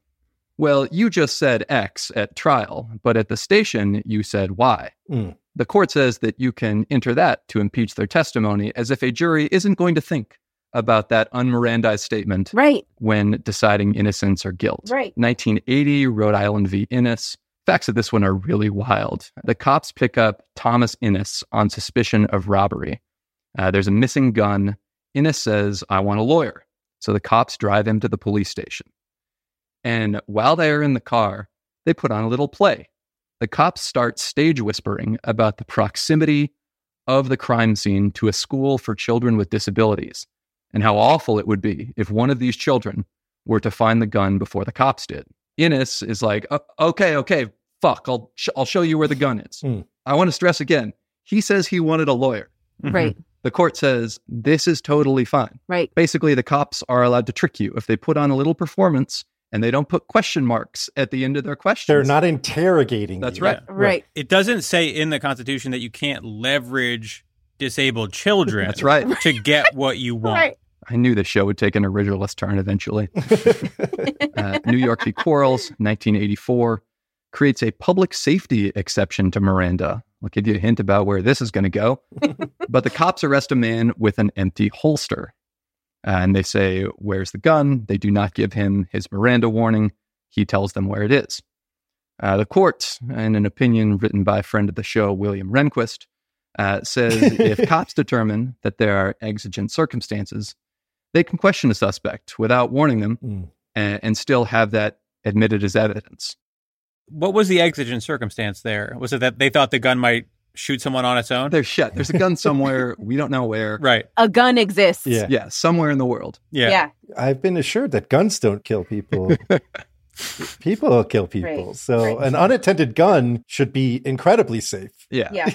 well, you just said X at trial, but at the station, you said Y. Mm. The court says that you can enter that to impeach their testimony as if a jury isn't going to think about that un-Mirandized statement right. when deciding innocence or guilt. Right. 1980, Rhode Island v. Innis. Facts of this one are really wild. The cops pick up Thomas Innis on suspicion of robbery. There's a missing gun. Innis says, "I want a lawyer." So the cops drive him to the police station. And while they are in the car, they put on a little play. The cops start stage whispering about the proximity of the crime scene to a school for children with disabilities and how awful it would be if one of these children were to find the gun before the cops did. Innis is like, okay, fuck, I'll show you where the gun is. Mm. I want to stress again, he says he wanted a lawyer. Mm-hmm. Right. The court says, this is totally fine. Right. Basically, the cops are allowed to trick you if they put on a little performance and they don't put question marks at the end of their questions. They're not interrogating you. That's right. Yeah. Right. It doesn't say in the Constitution that you can't leverage disabled children That's right. to get what you want. Right. I knew the show would take an originalist turn eventually. New York v. Quarles, 1984, creates a public safety exception to Miranda. I'll give you a hint about where this is going to go. But the cops arrest a man with an empty holster. And they say, "Where's the gun?" They do not give him his Miranda warning. He tells them where it is. The court, in an opinion written by a friend of the show, William Rehnquist, says if cops determine that there are exigent circumstances, they can question a suspect without warning them and still have that admitted as evidence. What was the exigent circumstance there? Was it that they thought the gun might shoot someone on its own? There's a gun somewhere. We don't know where. Right. A gun exists. Yeah. Somewhere in the world. Yeah. I've been assured that guns don't kill people. People will kill people. Right. So an unattended gun should be incredibly safe. Yeah.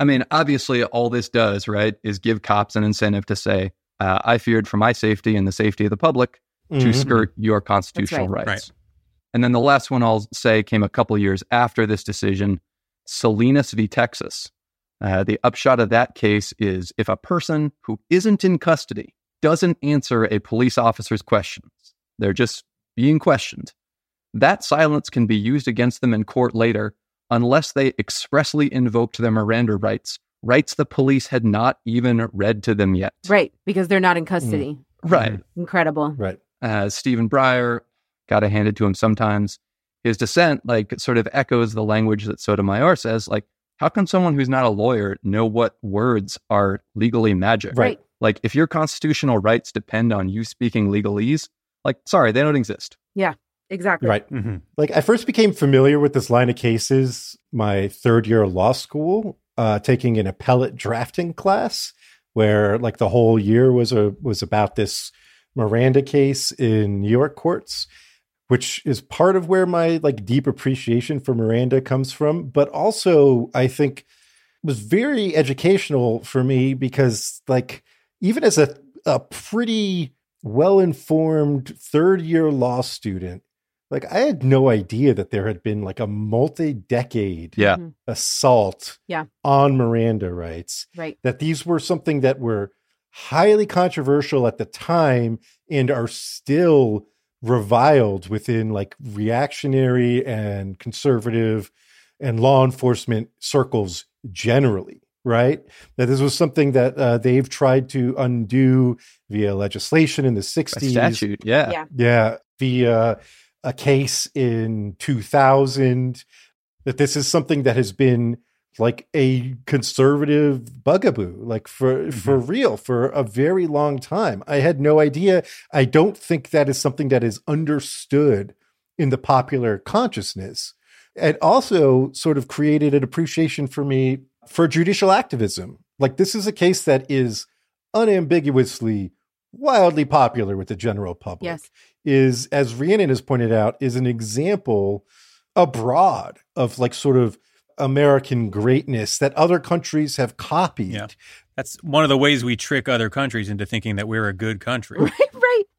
I mean, obviously all this does, right, is give cops an incentive to say, I feared for my safety and the safety of the public mm-hmm. to skirt your constitutional rights. Right. And then the last one I'll say came a couple years after this decision, Salinas v. Texas. The upshot of that case is if a person who isn't in custody doesn't answer a police officer's questions, they're just being questioned, that silence can be used against them in court later unless they expressly invoked their Miranda rights the police had not even read to them yet. Right, because they're not in custody. Mm. Right. Incredible. Right. Stephen Breyer, got to hand it to him sometimes. His dissent, sort of echoes the language that Sotomayor says, how can someone who's not a lawyer know what words are legally magic? Right. If your constitutional rights depend on you speaking legalese, sorry, they don't exist. Yeah. Exactly. Right. Mm-hmm. I first became familiar with this line of cases my third year of law school, taking an appellate drafting class where the whole year was about this Miranda case in New York courts, which is part of where my deep appreciation for Miranda comes from. But also I think was very educational for me because even as a pretty well-informed third year law student, I had no idea that there had been a multi-decade assault on Miranda rights. Right. That these were something that were highly controversial at the time and are still reviled within reactionary and conservative and law enforcement circles generally. right? That this was something that they've tried to undo via legislation in the 60s. A statute, yeah. Yeah, via a case in 2000, that this is something that has been like a conservative bugaboo, like for real, for a very long time. I had no idea. I don't think that is something that is understood in the popular consciousness. It also sort of created an appreciation for me for judicial activism. Like, this is a case that is unambiguously wildly popular with the general public. Yes. Is, as Rhiannon has pointed out, is an example abroad of like sort of American greatness that other countries have copied. Yeah. That's one of the ways we trick other countries into thinking that we're a good country.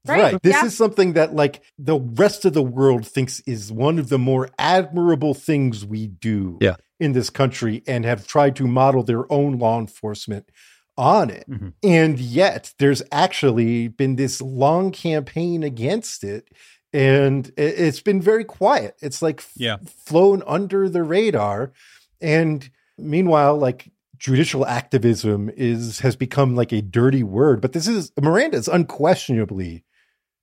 Right. This is something that like the rest of the world thinks is one of the more admirable things we do in this country, and have tried to model their own law enforcement on it. Mm-hmm. And yet there's actually been this long campaign against it. And it's been very quiet. It's like flown under the radar. And meanwhile, like judicial activism has become like a dirty word. But this is, Miranda's unquestionably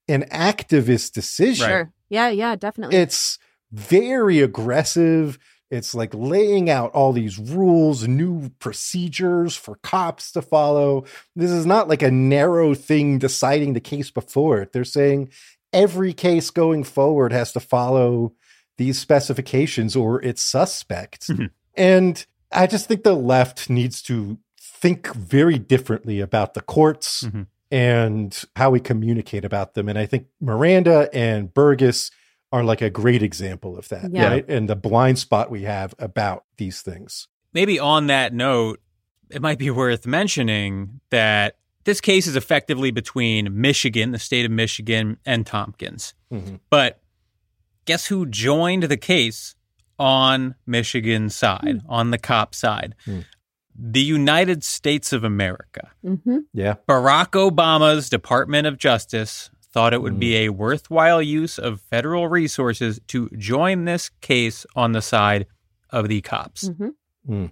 an activist decision. Right. Sure. Yeah, definitely. It's very aggressive. It's like laying out all these rules, new procedures for cops to follow. This is not like a narrow thing deciding the case before it. They're saying, every case going forward has to follow these specifications or it's suspect. Mm-hmm. And I just think the left needs to think very differently about the courts and how we communicate about them. And I think Miranda and Berghuis are like a great example of that, right? And the blind spot we have about these things. Maybe on that note, it might be worth mentioning that this case is effectively between Michigan, the state of Michigan, and Thompkins. Mm-hmm. But guess who joined the case on Michigan's side, on the cop side? The United States of America. Mm-hmm. Yeah. Barack Obama's Department of Justice thought it would be a worthwhile use of federal resources to join this case on the side of the cops. Mm-hmm.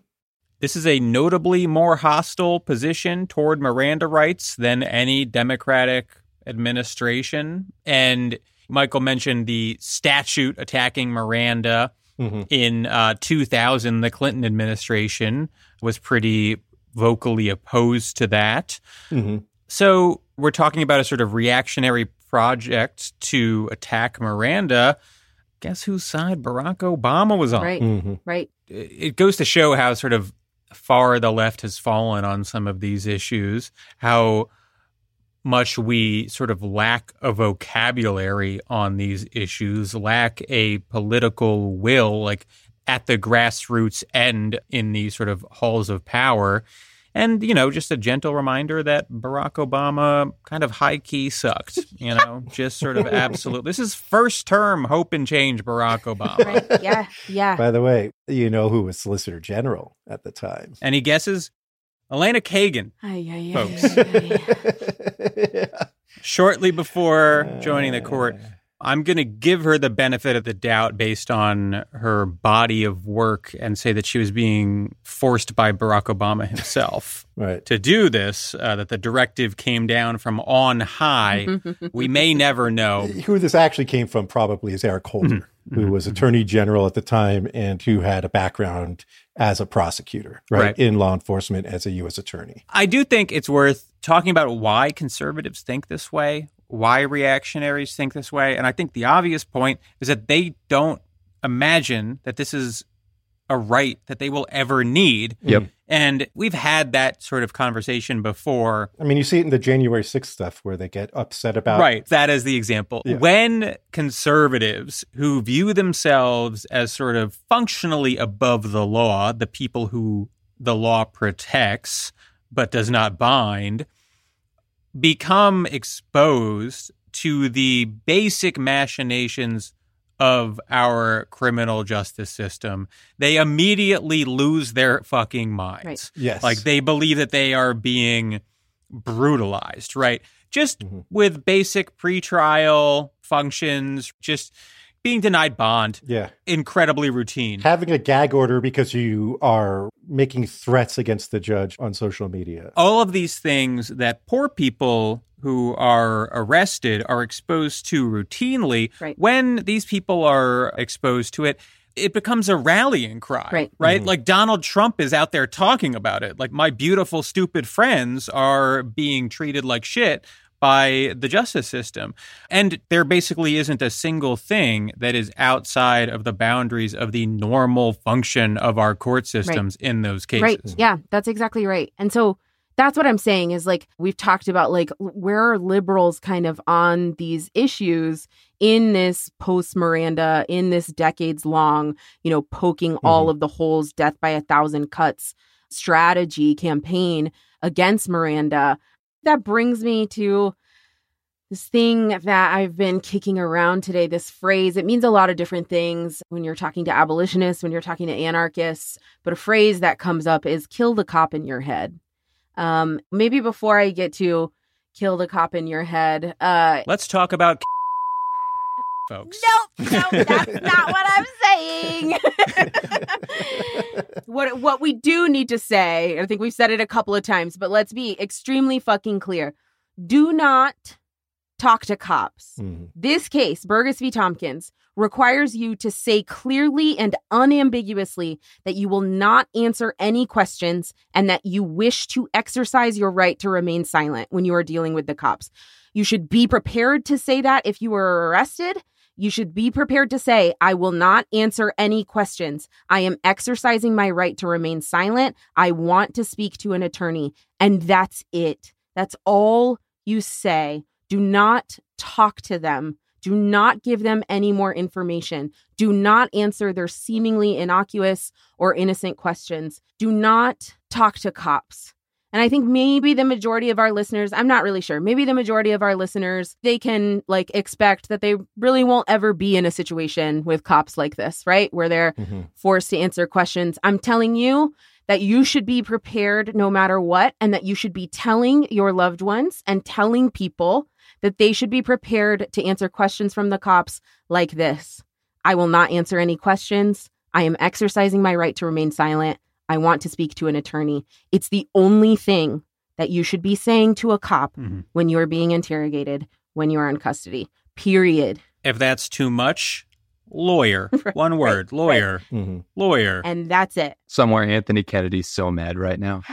This is a notably more hostile position toward Miranda rights than any Democratic administration. And Michael mentioned the statute attacking Miranda in 2000. The Clinton administration was pretty vocally opposed to that. Mm-hmm. So we're talking about a sort of reactionary project to attack Miranda. Guess whose side Barack Obama was on? Right, right. It goes to show how sort of far the left has fallen on some of these issues, how much we sort of lack a vocabulary on these issues, lack a political will, like at the grassroots end in these sort of halls of power. And, you know, just a gentle reminder that Barack Obama kind of high-key sucked, you know, just sort of absolute. This is first-term hope and change Barack Obama. Right. Yeah. By the way, you know who was Solicitor General at the time. Any guesses? Elena Kagan, folks. Shortly before joining the court. I'm going to give her the benefit of the doubt based on her body of work and say that she was being forced by Barack Obama himself to do this, that the directive came down from on high. We may never know. Who this actually came from probably is Eric Holder, who was Attorney General at the time and who had a background as a prosecutor, right, in law enforcement as a U.S. attorney. I do think it's worth talking about why conservatives think this way, why reactionaries think this way. And I think the obvious point is that they don't imagine that this is a right that they will ever need. Yep. And we've had that sort of conversation before. I mean, you see it in the January 6th stuff where they get upset about. Right. That is the example. Yeah. When conservatives who view themselves as sort of functionally above the law, the people who the law protects but does not bind, become exposed to the basic machinations of our criminal justice system, they immediately lose their fucking minds. Right. Yes. Like they believe that they are being brutalized, right? Just with basic pretrial functions, just being denied bond. Yeah. Incredibly routine. Having a gag order because you are making threats against the judge on social media. All of these things that poor people who are arrested are exposed to routinely. Right. When these people are exposed to it, it becomes a rallying cry, right? Mm-hmm. Like Donald Trump is out there talking about it. Like my beautiful, stupid friends are being treated like shit by the justice system. And there basically isn't a single thing that is outside of the boundaries of the normal function of our court systems in those cases. Right. Yeah, that's exactly right. And so that's what I'm saying is like we've talked about like where are liberals kind of on these issues in this post-Miranda, in this decades-long, you know, poking all of the holes, death by a thousand cuts strategy campaign against Miranda. That brings me to this thing that I've been kicking around today, this phrase. It means a lot of different things when you're talking to abolitionists, when you're talking to anarchists. But a phrase that comes up is kill the cop in your head. Maybe before I get to kill the cop in your head, let's talk about folks. No, that's not what I'm saying. What we do need to say, I think we've said it a couple of times, but let's be extremely fucking clear. Do not talk to cops. Mm-hmm. This case, Berghuis v. Thompkins, requires you to say clearly and unambiguously that you will not answer any questions and that you wish to exercise your right to remain silent when you are dealing with the cops. You should be prepared to say that if you were arrested. You should be prepared to say, I will not answer any questions. I am exercising my right to remain silent. I want to speak to an attorney. And that's it. That's all you say. Do not talk to them. Do not give them any more information. Do not answer their seemingly innocuous or innocent questions. Do not talk to cops. And I think maybe the majority of our listeners, I'm not really sure, maybe the majority of our listeners, they can like expect that they really won't ever be in a situation with cops like this, right? Where they're forced to answer questions. I'm telling you that you should be prepared no matter what, and that you should be telling your loved ones and telling people that they should be prepared to answer questions from the cops like this. I will not answer any questions. I am exercising my right to remain silent. I want to speak to an attorney. It's the only thing that you should be saying to a cop when you're being interrogated, when you're in custody, period. If that's too much, lawyer. One word, lawyer, lawyer. And that's it. Somewhere Anthony Kennedy's so mad right now.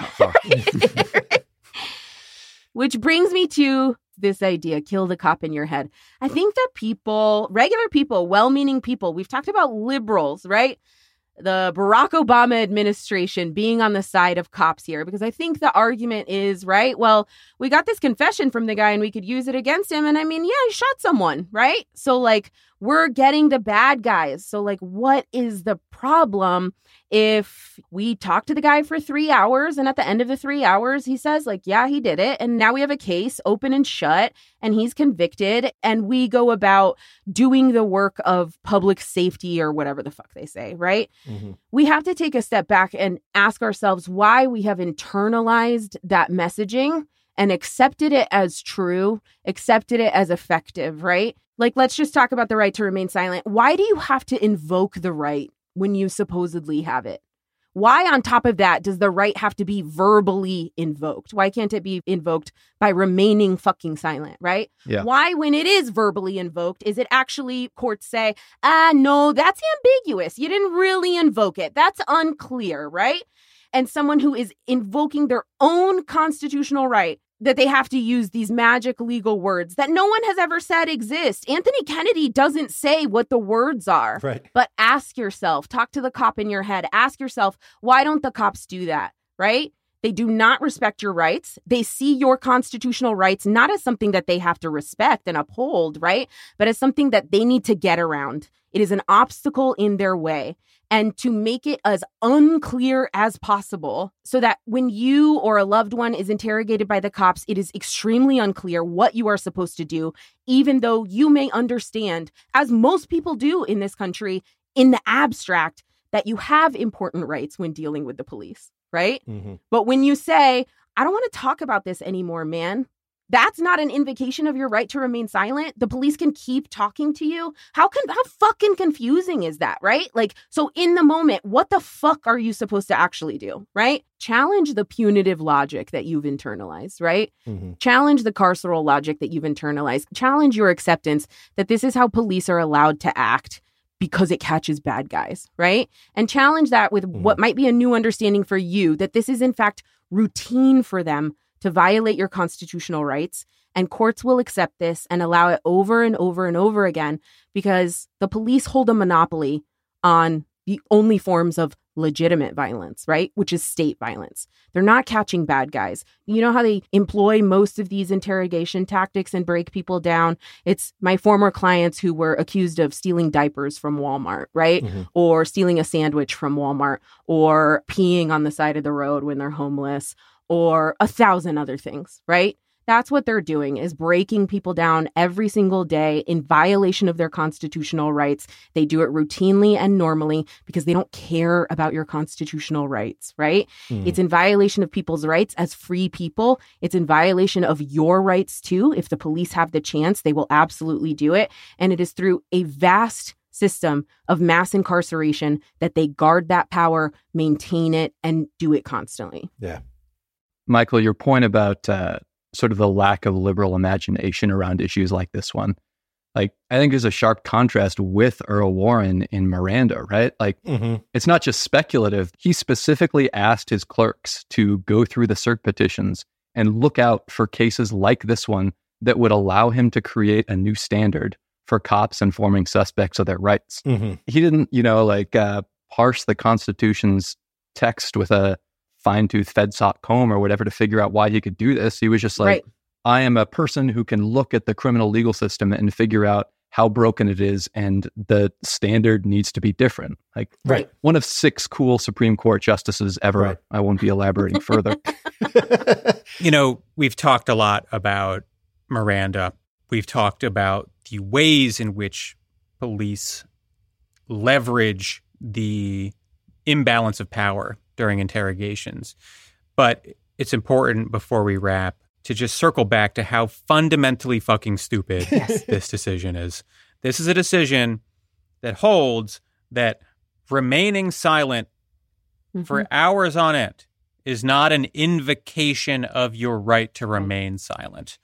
Which brings me to this idea, kill the cop in your head. I think that people, regular people, well-meaning people, we've talked about liberals, right? The Barack Obama administration being on the side of cops here, because I think the argument is, right, well, we got this confession from the guy and we could use it against him. And I mean, yeah, he shot someone, right? So like we're getting the bad guys. So like what is the problem if we talk to the guy for 3 hours and at the end of the 3 hours, he says like, yeah, he did it. And now we have a case open and shut and he's convicted and we go about doing the work of public safety or whatever the fuck they say, right? We have to take a step back and ask ourselves why we have internalized that messaging and accepted it as true, accepted it as effective, right? Like, let's just talk about the right to remain silent. Why do you have to invoke the right when you supposedly have it? Why on top of that does the right have to be verbally invoked? Why can't it be invoked by remaining fucking silent, right? Yeah. Why when it is verbally invoked is it actually courts say, no, that's ambiguous. You didn't really invoke it. That's unclear, right? And someone who is invoking their own constitutional right that they have to use these magic legal words that no one has ever said exist. Anthony Kennedy doesn't say what the words are, right? But ask yourself, talk to the cop in your head, ask yourself, why don't the cops do that, right? They do not respect your rights. They see your constitutional rights not as something that they have to respect and uphold, right? But as something that they need to get around. It is an obstacle in their way. And to make it as unclear as possible so that when you or a loved one is interrogated by the cops, it is extremely unclear what you are supposed to do, even though you may understand, as most people do in this country, in the abstract, that you have important rights when dealing with the police, right? But when you say, I don't want to talk about this anymore, man, That's not an invocation of your right to remain silent. The police can keep talking to you. How fucking confusing is that, right? Like, so in the moment, what the fuck are you supposed to actually do, right? Challenge the punitive logic that you've internalized, right? Mm-hmm. Challenge the carceral logic that you've internalized. Challenge your acceptance that this is how police are allowed to act because it catches bad guys, right? And challenge that with what might be a new understanding for you that this is, in fact, routine for them to violate your constitutional rights. And courts will accept this and allow it over and over and over again because the police hold a monopoly on the only forms of legitimate violence, right? Which is state violence. They're not catching bad guys. You know how they employ most of these interrogation tactics and break people down? It's my former clients who were accused of stealing diapers from Walmart, right? Mm-hmm. Or stealing a sandwich from Walmart, or peeing on the side of the road when they're homeless, or 1,000 other things, right? That's what they're doing, is breaking people down every single day in violation of their constitutional rights. They do it routinely and normally because they don't care about your constitutional rights, right? Mm. It's in violation of people's rights as free people. It's in violation of your rights, too. If the police have the chance, they will absolutely do it. And it is through a vast system of mass incarceration that they guard that power, maintain it, and do it constantly. Yeah. Michael, your point about sort of the lack of liberal imagination around issues like this one. Like, I think there's a sharp contrast with Earl Warren in Miranda, right? Like, It's not just speculative. He specifically asked his clerks to go through the cert petitions and look out for cases like this one that would allow him to create a new standard for cops informing suspects of their rights. Mm-hmm. He didn't, parse the Constitution's text with a fine-tooth FedSop comb or whatever to figure out why he could do this. He was just like, right. I am a person who can look at the criminal legal system and figure out how broken it is, and the standard needs to be different. Like, right. One of 6 cool Supreme Court justices ever. Right. I won't be elaborating further. We've talked a lot about Miranda. We've talked about the ways in which police leverage the imbalance of power during interrogations. But it's important before we wrap to just circle back to how fundamentally fucking stupid this decision is. This is a decision that holds that remaining silent for hours on end is not an invocation of your right to remain silent.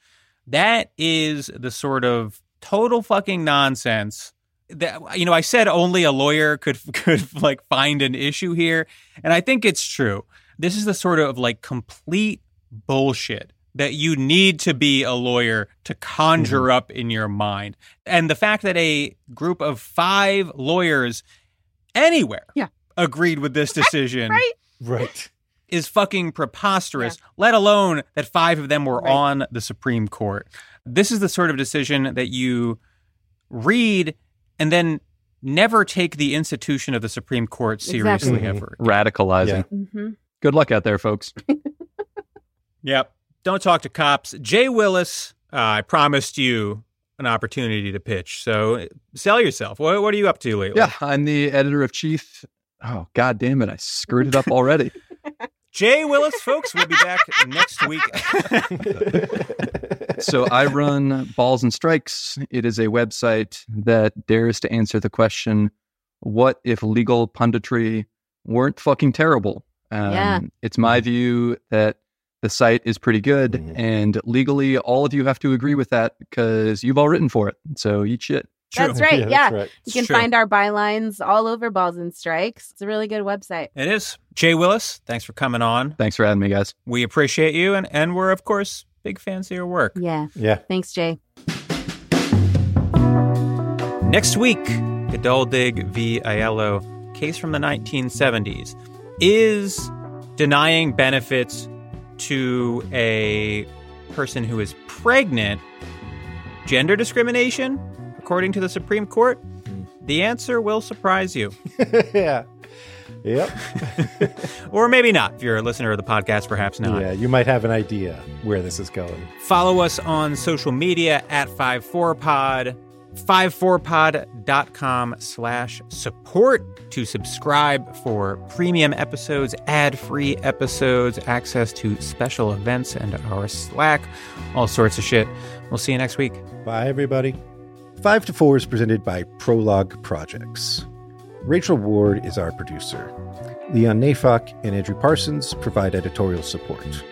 That is the sort of total fucking nonsense that, I said only a lawyer could like find an issue here. And I think it's true. This is the sort of like complete bullshit that you need to be a lawyer to conjure up in your mind. And the fact that a group of 5 lawyers anywhere agreed with this decision right. is fucking preposterous, let alone that 5 of them were on the Supreme Court. This is the sort of decision that you read and then never take the institution of the Supreme Court seriously ever. Radicalizing. Yeah. Mm-hmm. Good luck out there, folks. Yep. Don't talk to cops. Jay Willis, I promised you an opportunity to pitch. So sell yourself. What are you up to lately? Yeah, I'm the editor-in-chief. Oh, God damn it. I screwed it up already. Jay Willis, folks, we'll be back next week. So I run Balls and Strikes. It is a website that dares to answer the question, what if legal punditry weren't fucking terrible? It's my view that the site is pretty good, and legally, all of you have to agree with that because you've all written for it. So eat shit. True. That's right. Yeah. That's right. You can find our bylines all over Balls and Strikes. It's a really good website. It is. Jay Willis, thanks for coming on. Thanks for having me, guys. We appreciate you. And we're, of course, big fans of your work. Yeah. Yeah. Thanks, Jay. Next week, Geduldig v. Aiello, case from the 1970s. Is denying benefits to a person who is pregnant gender discrimination? According to the Supreme Court, the answer will surprise you. Yeah. Yep. Or maybe not. If you're a listener of the podcast, perhaps not. Yeah, you might have an idea where this is going. Follow us on social media at 54pod. fivefourpod.com/support to subscribe for premium episodes, ad-free episodes, access to special events and our Slack, all sorts of shit. We'll see you next week. Bye, everybody. 5 to 4 is presented by Prologue Projects. Rachel Ward is our producer. Leon Neyfakh and Andrew Parsons provide editorial support.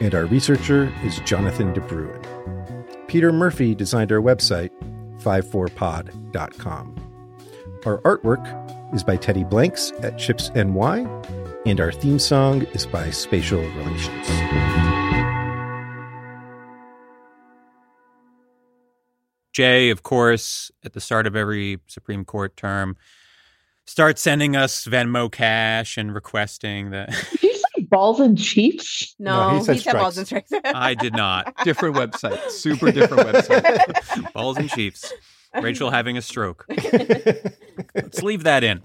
And our researcher is Jonathan De Bruin. Peter Murphy designed our website, 54pod.com. Our artwork is by Teddy Blanks at Chips NY, and our theme song is by Spatial Relations. Jay, of course, at the start of every Supreme Court term, starts sending us Venmo cash and requesting that. Did you say Balls and Chiefs? No, he said Balls and Strikes. I did not. Different website. Super different website. Balls and Chiefs. Rachel having a stroke. Let's leave that in.